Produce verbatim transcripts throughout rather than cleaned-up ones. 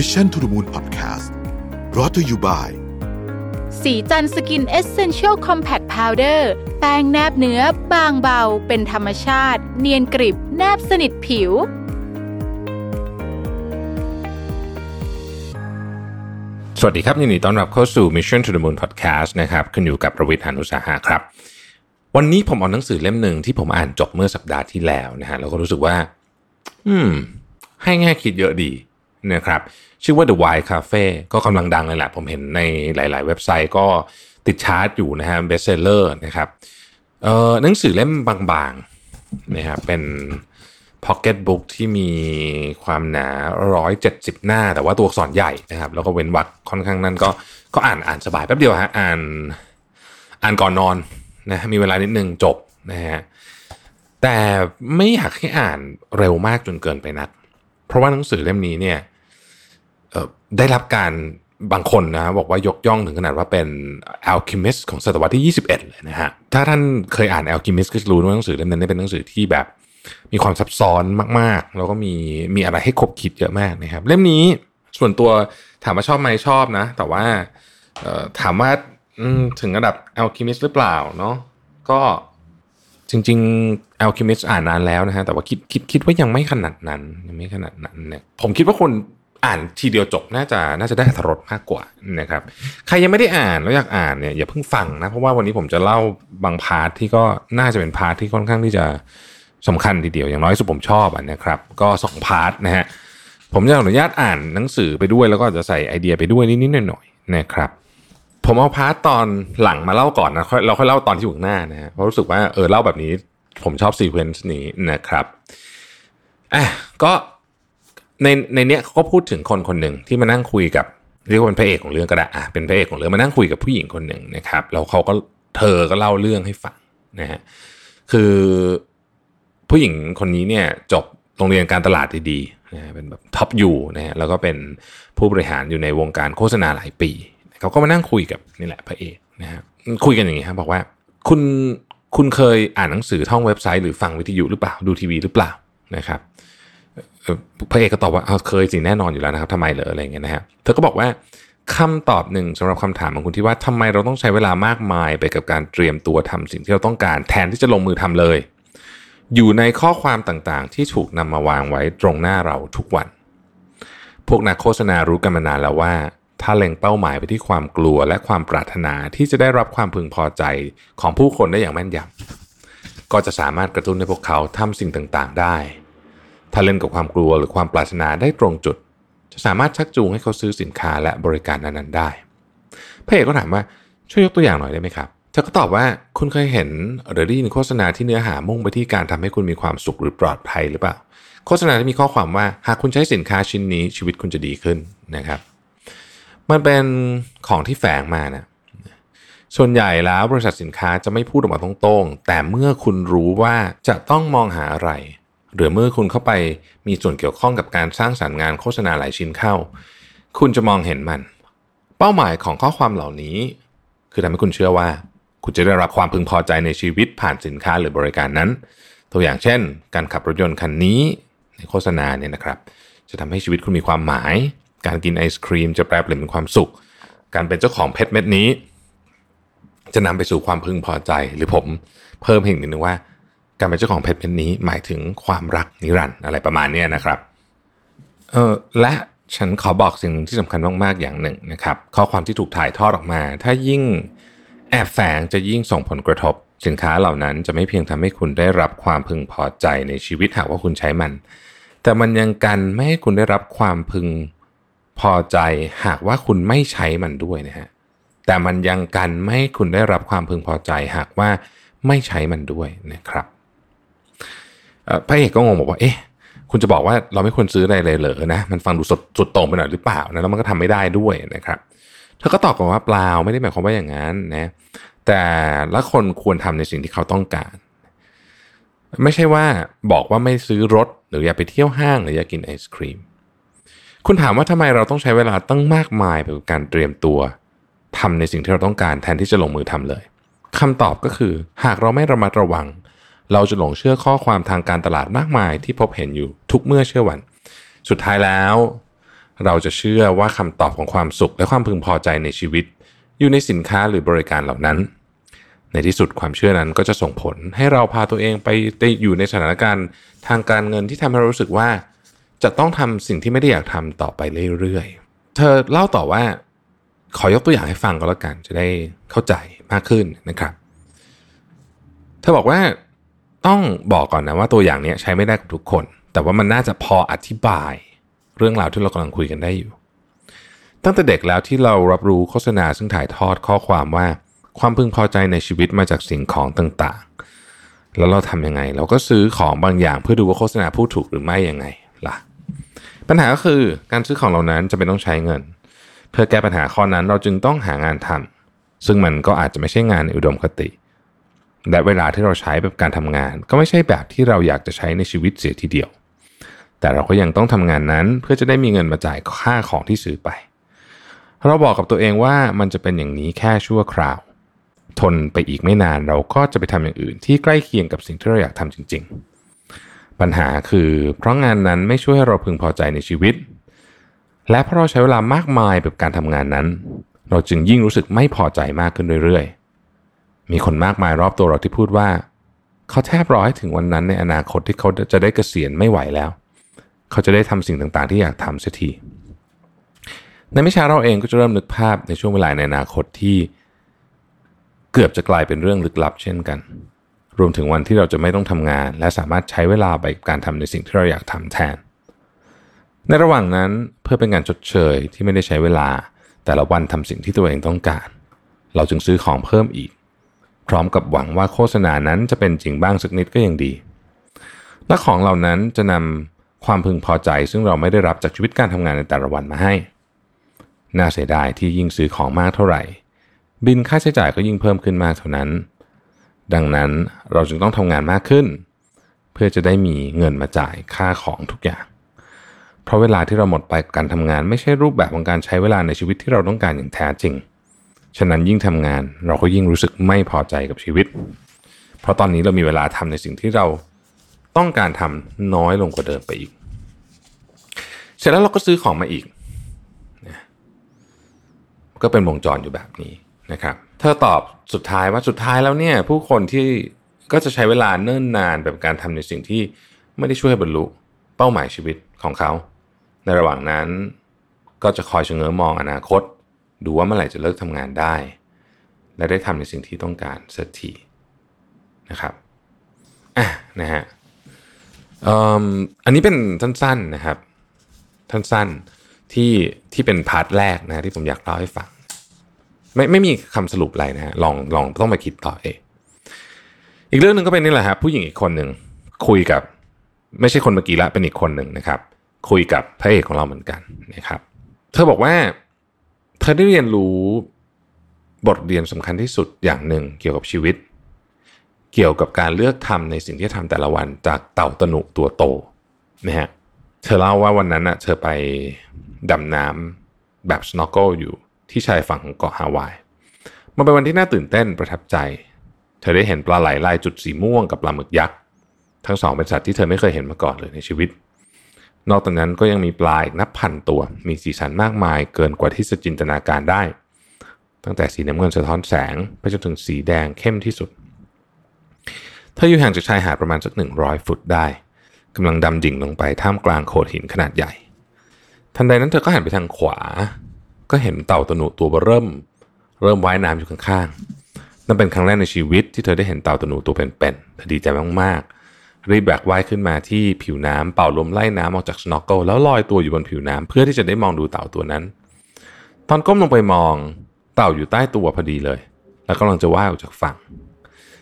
Mission to the Moon Podcast brought to you by สีจันทร์สกิน Essential Compact Powder แป้งแนบเนื้อบางเบาเป็นธรรมชาติเนียนกริบแนบสนิทผิวสวัสดีครับยินดีต้อนรับเข้าสู่ Mission to the Moon Podcast นะครับขึ้นอยู่กับประวิทย์ หาญอุตสาหะครับวันนี้ผมเอาหนังสือเล่มหนึ่งที่ผมอ่านจบเมื่อสัปดาห์ที่แล้วนะฮะแล้วก็รู้สึกว่าอืมให้แง่คิดเยอะดีนะครับชื่อว่า The Why Cafe ก็กำลังดังเลยแหละผมเห็นในหลายๆเว็บไซต์ก็ติดชาร์ตอยู่นะฮะเบสเซลเลอร์นะครับเอ่อหนังสือเล่มบางๆนะฮะเป็นพ็อกเก็ตบุ๊กที่มีความหนาหนึ่งร้อยเจ็ดสิบหน้าแต่ว่าตัวอักษรใหญ่นะครับแล้วก็เว้นวรรคค่อนข้างนั่นก็ก็อ่านอ่านสบายแป๊บเดียวฮะอ่านอ่านก่อนนอนนะมีเวลานิดนึงจบนะฮะแต่ไม่อยากให้อ่านเร็วมากจนเกินไปนักเพราะว่าหนังสือเล่มนี้เนี่ยได้รับการบางคนนะบอกว่ายกย่องถึงขนาดว่าเป็น Alchemist ของศตวรรษที่ยี่สิบเอ็ดเลยนะฮะถ้าท่านเคยอ่าน Alchemist ก็จะรู้ว่าหนังสือเล่มนั้นเป็นหนังสือที่แบบมีความซับซ้อนมากๆแล้วก็มีมีอะไรให้คบคิดเยอะมากนะครับเล่มนี้ส่วนตัวถามว่าชอบไหมชอบนะแต่ว่าถามว่าถึงระดับ Alchemist หรือเปล่าเนาะก็จริงๆ Alchemist อ่านนานแล้วนะฮะแต่ว่าคิดคิดคิดว่ายังไม่ขนาดนั้นยังไม่ขนาดนั้นเนี่ยผมคิดว่าคนอ่านทีเดียวจบน่าจะน่าจะได้อรรถรสมากกว่านะครับใครยังไม่ได้อ่านแล้วอยากอ่านเนี่ยอย่าเพิ่งฟังนะเพราะว่าวันนี้ผมจะเล่าบางพาร์ทที่ก็น่าจะเป็นพาร์ทที่ค่อนข้างที่จะสำคัญทีเดียวอย่างน้อยสุดผมชอบอ่ะนะครับก็สองพาร์ทนะฮะผมจะขออนุญาตอ่านหนังสือไปด้วยแล้วก็จะใส่ไอเดียไปด้วยนิดๆหน่อยๆนะครับผมเอาพาร์ทตอนหลังมาเล่าก่อนนะเราค่อยเล่าตอนที่อยู่ข้างหน้านะฮะเพราะรู้สึกว่าเออเล่าแบบนี้ผมชอบซีเควนซ์นี้นะครับอ่ะก็ในในเนี้ยเขาก็พูดถึงคนคนหนึ่งที่มานั่งคุยกับเรียกว่าเป็นพระเอกของเรื่องก็ได้อ่ะเป็นพระเอกของเรื่องมานั่งคุยกับผู้หญิงคนหนึ่งนะครับแล้วเขาก็เธอก็เล่าเรื่องให้ฟังนะฮะคือผู้หญิงคนนี้เนี่ยจบโรงเรียนการตลาดดีๆนะเป็นแบบท็อปยูนะฮะแล้วก็เป็นผู้บริหารอยู่ในวงการโฆษณาหลายปีเขาก็มานั่งคุยกับนี่แหละพระเอกนะฮะคุยกันอย่างนี้ครับบอกว่าคุณคุณเคยอ่านหนังสือท่องเว็บไซต์หรือฟังวิทยุหรือเปล่าดูทีวีหรือเปล่านะครับพระเอกก็ตอบว่าเคยสิแน่นอนอยู่แล้วนะครับทำไมเหรออะไรเงี้ยนะฮะเธอก็บอกว่าคำตอบหนึ่งสำหรับคำถามของคุณที่ว่าทำไมเราต้องใช้เวลามากมายไปกับการเตรียมตัวทำสิ่งที่เราต้องการแทนที่จะลงมือทำเลยอยู่ในข้อความต่างๆที่ถูกนำมาวางไว้ตรงหน้าเราทุกวันพวกนักโฆษณารู้กันมานานแล้วว่าถ้าเล็งเป้าหมายไปที่ความกลัวและความปรารถนาที่จะได้รับความพึงพอใจของผู้คนได้อย่างแม่นยำก็จะสามารถกระตุ้นให้พวกเขาทำสิ่งต่างๆได้ถ้าเล่นกับความกลัวหรือความปรารถนาได้ตรงจุดจะสามารถชักจูงให้เขาซื้อสินค้าและบริการนั้นๆได้พระเอกก็ถามว่าช่วยยกตัวอย่างหน่อยได้ไหมครับเธอก็ตอบว่าคุณเคยเห็นหรือได้ยินโฆษณาที่เนื้อหามุ่งไปที่การทำให้คุณมีความสุขหรือปลอดภัยหรือเปล่าโฆษณาที่มีข้อความว่าหากคุณใช้สินค้าชิ้นนี้ชีวิตคุณจะดีขึ้นนะครับมันเป็นของที่แฝงมานะส่วนใหญ่แล้วบริษัทสินค้าจะไม่พูดออกมาตรงๆแต่เมื่อคุณรู้ว่าจะต้องมองหาอะไรหรือเมื่อคุณเข้าไปมีส่วนเกี่ยวข้องกับการสร้างสรรค์งานโฆษณาหลายชิ้นเข้าคุณจะมองเห็นมันเป้าหมายของข้อความเหล่านี้คือทำให้คุณเชื่อว่าคุณจะได้รับความพึงพอใจในชีวิตผ่านสินค้าหรือบริการนั้นตัวอย่างเช่นการขับรถยนต์คันนี้ในโฆษณาเนี่ยนะครับจะทำให้ชีวิตคุณมีความหมายการกินไอศครีมจะแปลเปลี่ยนเป็นความสุขการเป็นเจ้าของเพชรเม็ดนี้จะนำไปสู่ความพึงพอใจหรือผมเพิ่มอีกนิดนึงว่าการเป็นเจ้าของเพชรเม็ดนี้หมายถึงความรักนิรันดร์อะไรประมาณนี้นะครับเออและฉันขอบอกสิ่งที่สำคัญมากๆอย่างหนึ่งนะครับข้อความที่ถูกถ่ายทอดออกมาถ้ายิ่งแอบแฝงจะยิ่งส่งผลกระทบสินค้าเหล่านั้นจะไม่เพียงทำให้คุณได้รับความพึงพอใจในชีวิตหากว่าคุณใช้มันแต่มันยังกันไม่ให้คุณได้รับความพึงพอใจหากว่าคุณไม่ใช้มันด้วยนะฮะแต่มันยังกันไม่ให้คุณได้รับความพึงพอใจหากว่าไม่ใช้มันด้วยนะครับพระเอกก็งงบอกว่าเอ๊ะคุณจะบอกว่าเราไม่ควรซื้ออะไรเลยเหรอนะมันฟังดูสุดสุดโต่งไปหน่อยหรือเปล่านะแล้วมันก็ทำไม่ได้ด้วยนะครับเธอก็ตอบกลับว่าเปล่าไม่ได้หมายความว่าอย่างนั้นนะแต่ละคนควรทำในสิ่งที่เขาต้องการไม่ใช่ว่าบอกว่าไม่ซื้อรถหรืออย่าไปเที่ยวห้างหรืออย่ากินไอศครีมคุณถามว่าทำไมเราต้องใช้เวลาตั้งมากมายไปกับการเตรียมตัวทำในสิ่งที่เราต้องการแทนที่จะลงมือทำเลยคำตอบก็คือหากเราไม่ระมัดระวังเราจะหลงเชื่อข้อความทางการตลาดมากมายที่พบเห็นอยู่ทุกเมื่อเชื่อวันสุดท้ายแล้ว เราจะเชื่อว่าคำตอบของความสุขและความพึงพอใจในชีวิตอยู่ในสินค้าหรือบริการเหล่านั้นในที่สุดความเชื่อนั้นก็จะส่งผลให้เราพาตัวเองไปอยู่ในสถานการณ์ทางการเงินที่ทำให้เรารู้สึกว่าจะต้องทำสิ่งที่ไม่ได้อยากทำต่อไปเรื่อยๆเธอเล่าต่อว่าขอยกตัวอย่างให้ฟังก็แล้วกันจะได้เข้าใจมากขึ้นนะครับเธอบอกว่าต้องบอกก่อนนะว่าตัวอย่างนี้ใช้ไม่ได้กับทุกคนแต่ว่ามันน่าจะพออธิบายเรื่องราวที่เรากำลังคุยกันได้อยู่ตั้งแต่เด็กแล้วที่เรารับรู้โฆษณาซึ่งถ่ายทอดข้อความว่าความพึงพอใจในชีวิตมาจากสิ่งของต่างๆแล้วเราทำยังไงเราก็ซื้อของบางอย่างเพื่อดูว่าโฆษณาพูดถูกหรือไม่ยังไงล่ะปัญหาก็คือการซื้อของเหล่านั้นจะเป็นต้องใช้เงินเพื่อแก้ปัญหาข้อนั้นเราจึงต้องหางานทำซึ่งมันก็อาจจะไม่ใช่งานในอุดมคติและเวลาที่เราใช้แบบการทำงานก็ไม่ใช่แบบที่เราอยากจะใช้ในชีวิตเสียทีเดียวแต่เราก็ยังต้องทำงานนั้นเพื่อจะได้มีเงินมาจ่ายค่าของที่ซื้อไปเราบอกกับตัวเองว่ามันจะเป็นอย่างนี้แค่ชั่วคราวทนไปอีกไม่นานเราก็จะไปทำอย่างอื่นที่ใกล้เคียงกับสิ่งที่เราอยากทำจริงๆปัญหาคือเพราะงานนั้นไม่ช่วยให้เราพึงพอใจในชีวิตและเพราะเราใช้เวลามากมายกับการทำงานนั้นเราจึงยิ่งรู้สึกไม่พอใจมากขึ้นเรื่อยๆมีคนมากมายรอบตัวเราที่พูดว่าเขาแทบรอให้ถึงวันนั้นในอนาคตที่เขาจะได้เกษียณไม่ไหวแล้วเขาจะได้ทำสิ่งต่างๆที่อยากทำเสียทีในไม่ช้าเราเองก็จะเริ่มนึกภาพในช่วงเวลาในอนาคตที่เกือบจะกลายเป็นเรื่องลึกลับเช่นกันรวมถึงวันที่เราจะไม่ต้องทำงานและสามารถใช้เวลาไปกับการทำในสิ่งที่เราอยากทำแทนในระหว่างนั้นเพื่อเป็นการชดเชยที่ไม่ได้ใช้เวลาแต่ละวันทำสิ่งที่ตัวเองต้องการเราจึงซื้อของเพิ่มอีกพร้อมกับหวังว่าโฆษณานั้นจะเป็นจริงบ้างสักนิดก็ยังดีและของเหล่านั้นจะนำความพึงพอใจซึ่งเราไม่ได้รับจากชีวิตการทำงานในแต่ละวันมาให้น่าเสียดายที่ยิ่งซื้อของมากเท่าไหร่บินค่าใช้จ่ายก็ยิ่งเพิ่มขึ้นมากเท่านั้นดังนั้นเราจึงต้องทำงานมากขึ้นเพื่อจะได้มีเงินมาจ่ายค่าของทุกอย่างเพราะเวลาที่เราหมดไปกับการทำงานไม่ใช่รูปแบบของการใช้เวลาในชีวิตที่เราต้องการอย่างแท้จริงฉะนั้นยิ่งทำงานเราก็ยิ่งรู้สึกไม่พอใจกับชีวิตเพราะตอนนี้เรามีเวลาทำในสิ่งที่เราต้องการทำน้อยลงกว่าเดิมไปอีกเสร็จแล้วเราก็ซื้อของมาอีกก็เป็นวงจรอยู่แบบนี้นะครับเธอตอบสุดท้ายว่าสุดท้ายแล้วเนี่ยผู้คนที่ก็จะใช้เวลาเนิ่นนานแบบการทำในสิ่งที่ไม่ได้ช่วยให้บรรลุเป้าหมายชีวิตของเขาในระหว่างนั้นก็จะคอยชะเง้อมองอนาคตดูว่าเมื่อไหร่จะเลิกทำงานได้และได้ทำในสิ่งที่ต้องการสักทีนะครับอ่ะนะฮะ อ, อันนี้เป็นสั้นๆนะครับสั้นๆที่ที่เป็นพาร์ทแรกนะที่ผมอยากเล่าให้ฟังไม่ไม่มีคำสรุปอะไรนะฮะลองลองต้องมาคิดต่อเองอีกเรื่องนึงก็เป็นนี่แหละฮะผู้หญิงอีกคนหนึ่งคุยกับไม่ใช่คนเมื่อกี้ละเป็นอีกคนหนึ่งนะครับคุยกับพระเอกของเราเหมือนกันนะครับเธอบอกว่าเธอได้เรียนรู้บทเรียนสำคัญที่สุดอย่างหนึ่งเกี่ยวกับชีวิตเกี่ยวกับการเลือกทำในสิ่งที่ทำแต่ละวันจากเต่าตะหนุตัวโตนะฮะเธอเล่าว่าวันนั้นนะเธอไปดำน้ำแบบ snorkel อยู่ที่ชายฝั่งของเกาะฮาวายมันเป็นวันที่น่าตื่นเต้นประทับใจเธอได้เห็นปลาไหลลายจุดสีม่วงกับปลาหมึกยักษ์ทั้งสองเป็นสัตว์ที่เธอไม่เคยเห็นมาก่อนเลยในชีวิตนอกจากนั้นก็ยังมีปลาอีกนับพันตัวมีสีสันมากมายเกินกว่าที่จะจินตนาการได้ตั้งแต่สีน้ำเงินสะท้อนแสงไปจนถึงสีแดงเข้มที่สุดเธออยู่ห่างจากชายหาดประมาณสักหนึ่งร้อยฟุตได้กำลังดำดิ่งลงไปท่ามกลางโขดหินขนาดใหญ่ทันใดนั้นเธอก็หันไปทางขวาก็เห็นเต่าตะหนุตัวเบ้อเริ่มเริ่มว่ายน้ำอยู่ข้างๆนั่นเป็นครั้งแรกในชีวิตที่เธอได้เห็นเต่าตะหนุตัวเป็นๆเธอดีใจมากๆรีบแบกว่ายขึ้นมาที่ผิวน้ำเป่าลมไล่น้ำออกจากสโนว์เกิลแล้วลอยตัวอยู่บนผิวน้ำเพื่อที่จะได้มองดูเต่าตัวนั้นตอนก้มลงไปมองเต่าอยู่ใต้ตัวพอดีเลยแล้วกำลังจะว่ายออกจากฝั่ง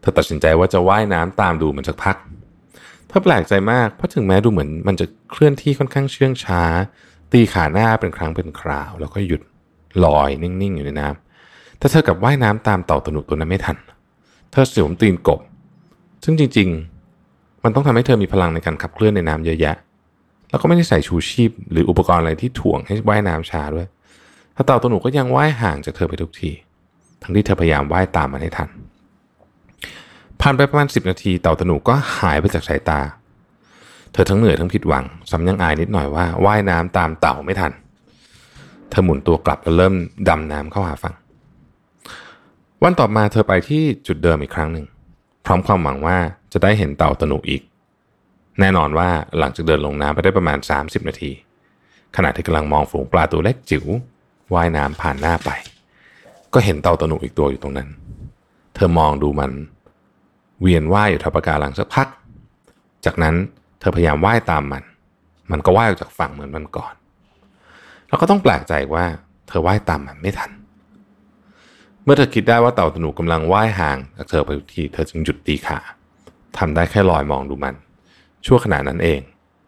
เธอตัดสินใจว่าจะว่ายน้ำตามดูมันสักพักเธอแปลกใจมากเพราะถึงแม้ดูเหมือนมันจะเคลื่อนที่ค่อนข้างเชื่องช้าตีขาหน้าเป็นครั้งเป็นคราวแล้วก็หยุดลอยนิ่งๆอยู่ในน้ำแต่เธอกับว่ายน้ำตามเต่าตะหนุตัวนั้นไม่ทันเธอเสียวตีนกบซึ่งจริงๆมันต้องทำให้เธอมีพลังในการขับเคลื่อนในน้ำเยอะแยะแล้วก็ไม่ได้ใส่ชูชีพหรืออุปกรณ์อะไรที่ถ่วงให้ว่ายน้ำช้าด้วยแต่เต่าตะหนุก็ยังว่ายห่างจากเธอไปทุกทีทั้งที่เธอพยายามว่ายตามมันให้ทันผ่านไปประมาณสิบนาทีเต่าตะหนุก็หายไปจากสายตาเธอทั้งเหนื่อยทั้งผิดหวังซ้ำยังอายนิดหน่อยว่าว่ายน้ำตามเต่าไม่ทัน เธอหมุนตัวกลับแล้วเริ่มดำน้ำเข้าหาฝั่งวันต่อมาเธอไปที่จุดเดิมอีกครั้งหนึ่งพร้อมความหวังว่าจะได้เห็นเต่าตะหนุอีกแน่นอนว่าหลังจากเดินลงน้ำไปได้ประมาณสามสิบนาทีขณะที่กำลังมองฝูงปลาตัวเล็กจิ๋วว่ายน้ำผ่านหน้าไปก็เห็นเต่าตะหนุอีกตัวอยู่ตรงนั้นเธอมองดูมันเวียนว่ายอยู่ทับปะการังสักพักจากนั้นเธอพยายามว่ายตามมันมันก็ว่ายออกจากฝั่งเหมือนมันก่อนแล้วก็ต้องแปลกใจว่าเธอว่ายตามมันไม่ทันเมื่อเธอคิดได้ว่าเต่าตะหนุกำลังว่ายห่างจากเธอไปทุกทีเธอจึงหยุดตีขาทำได้แค่ลอยมองดูมันชั่วขณะนั้นเอง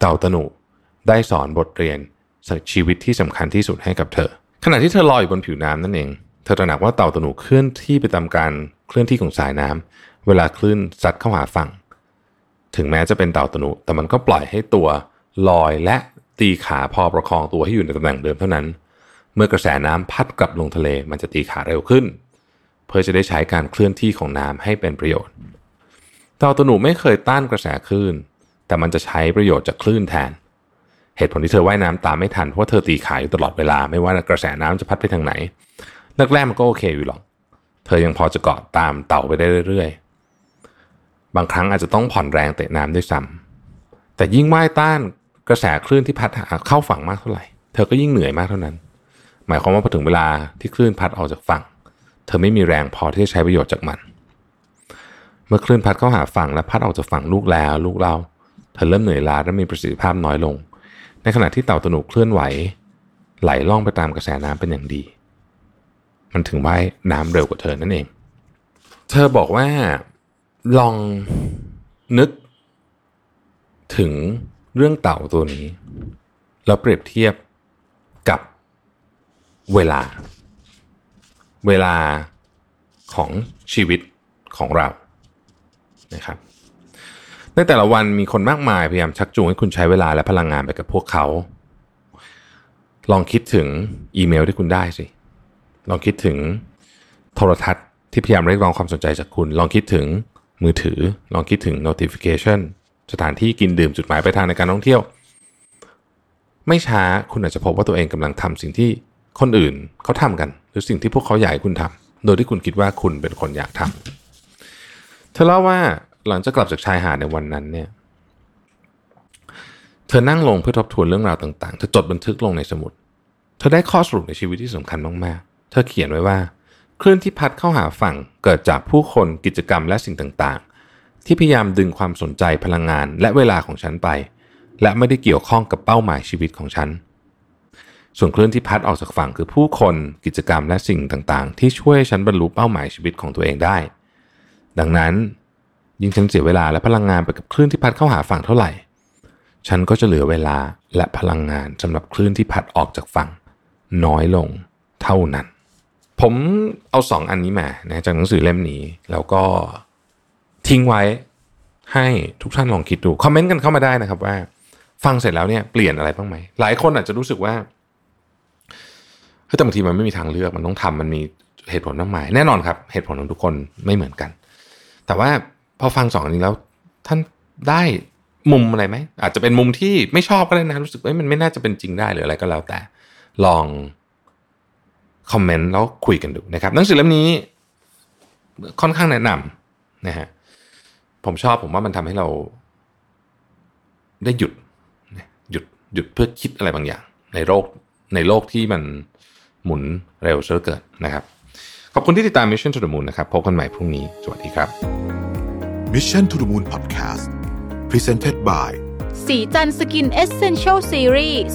เต่าตะหนุได้สอนบทเรียนชีวิตที่สำคัญที่สุดให้กับเธอขณะที่เธอลอยอยู่บนผิวน้ำนั่นเองเธอตระหนักว่าเต่าตะหนุเคลื่อนที่ไปตามการเคลื่อนที่ของสายน้ำเวลาคลื่นซัดเข้าหาฝั่งถึงแม้จะเป็นเต่าตะหนุแต่มันก็ปล่อยให้ตัวลอยและตีขาพอประคองตัวให้อยู่ในตำแหน่งเดิมเท่านั้นเมื่อกระแสน้ำพัดกลับลงทะเลมันจะตีขาเร็วขึ้นเพื่อจะได้ใช้การเคลื่อนที่ของน้ำให้เป็นประโยชน์เต่าตะหนุไม่เคยต้านกระแสคลื่นแต่มันจะใช้ประโยชน์จากคลื่นแทนเหตุผลที่เธอว่ายน้ำตามไม่ทันเพราะเธอตีขาอยู่ตลอดเวลาไม่ว่ากระแสน้ำจะพัดไปทางไหนแรกๆมันก็โอเคอยู่หรอกเธอยังพอจะเกาะตามเต่าไปได้เรื่อยๆบางครั้งอาจจะต้องผ่อนแรงเตะน้ำด้วยซ้ำแต่ยิ่งว่ายต้านกระแสคลื่นที่พัดเข้าฝั่งมากเท่าไหร่เธอก็ยิ่งเหนื่อยมากเท่านั้นหมายความว่าพอถึงเวลาที่คลื่นพัดออกจากฝั่งเธอไม่มีแรงพอที่จะใช้ประโยชน์จากมันเมื่อคลื่นพัดเข้าหาฝั่งและพัดออกจากฝั่งลูกแล้วลูกเราเธอเริ่มเหนื่อยล้าและมีประสิทธิภาพน้อยลงในขณะที่เต่าตะหนุเคลื่อนไหวไหลล่องไปตามกระแสน้ำเป็นอย่างดีมันถึงว่ายน้ำเร็วกว่าเธอนั่นเองเธอบอกว่าลองนึกถึงเรื่องเต่าตัวนี้แล้วเปรียบเทียบกับเวลาเวลาของชีวิตของเรานะครับในแต่ละวันมีคนมากมายพยายามชักจูงให้คุณใช้เวลาและพลังงานไปกับพวกเขาลองคิดถึงอีเมลที่คุณได้สิลองคิดถึงโทรทัศน์ที่พยายามเรียกร้องความสนใจจากคุณลองคิดถึงมือถือลองคิดถึง notification สถานที่กินดื่มจุดหมายปลายทางในการท่องเที่ยวไม่ช้าคุณอาจจะพบว่าตัวเองกำลังทำสิ่งที่คนอื่นเขาทำกันหรือสิ่งที่พวกเขาอยากให้คุณทำโดยที่คุณคิดว่าคุณเป็นคนอยากทำเธอเล่าว่าหลังจากกลับจากชายหาดในวันนั้นเนี่ยเธอนั่งลงเพื่อทบทวนเรื่องราวต่างๆเธอจดบันทึกลงในสมุดเธอได้ข้อสรุปในชีวิตที่สำคัญมากๆเธอเขียนไว้ว่าคลื่นที่พัดเข้าหาฝั่งเกิดจากผู้คนกิจกรรมและสิ่งต่างๆที่พยายามดึงความสนใจพลังงานและเวลาของฉันไปและไม่ได้เกี่ยวข้องกับเป้าหมายชีวิตของฉันส่วนคลื่นที่พัดออกจากฝั่งคือผู้คนกิจกรรมและสิ่งต่างๆที่ช่วยฉันบรรลุเป้าหมายชีวิตของตัวเองได้ดังนั้นยิ่งฉันเสียเวลาและพลังงานไปกับคลื่นที่พัดเข้าหาฝั่งเท่าไหร่ฉันก็จะเหลือเวลาและพลังงานสำหรับคลื่นที่พัดออกจากฝั่งน้อยลงเท่านั้นผมเอาสองอันนี้มานะจากหนังสือเล่มนี้แล้วก็ทิ้งไว้ให้ทุกท่านลองคิดดูคอมเมนต์กันเข้ามาได้นะครับว่าฟังเสร็จแล้วเนี่ยเปลี่ยนอะไรบ้างไหมหลายคนอาจจะรู้สึกว่าแต่บางทีมันไม่มีทางเลือกมันต้องทำมันมีเหตุผลมากมายแน่นอนครับเหตุผลของทุกคนไม่เหมือนกันแต่ว่าพอฟังสองอันนี้แล้วท่านได้มุมอะไรไหมอาจจะเป็นมุมที่ไม่ชอบก็ได้นะรู้สึกว่ามันไม่น่าจะเป็นจริงได้หรืออะไรก็แล้วแต่ลองคอมเมนต์แล้วคุยกันดูนะครับหนังสือเล่มนี้ค่อนข้างแนะนำนะฮะผมชอบผมว่ามันทำให้เราได้หยุดหยุดหยุดเพื่อคิดอะไรบางอย่างในโลกในโลกที่มันหมุนเร็วเสือเกินนะครับขอบคุณที่ติดตาม Mission to the Moon นะครับพบกันใหม่พรุ่งนี้สวัสดีครับ Mission to the Moon Podcast Presented by สีจันทร์ Skin Essential Series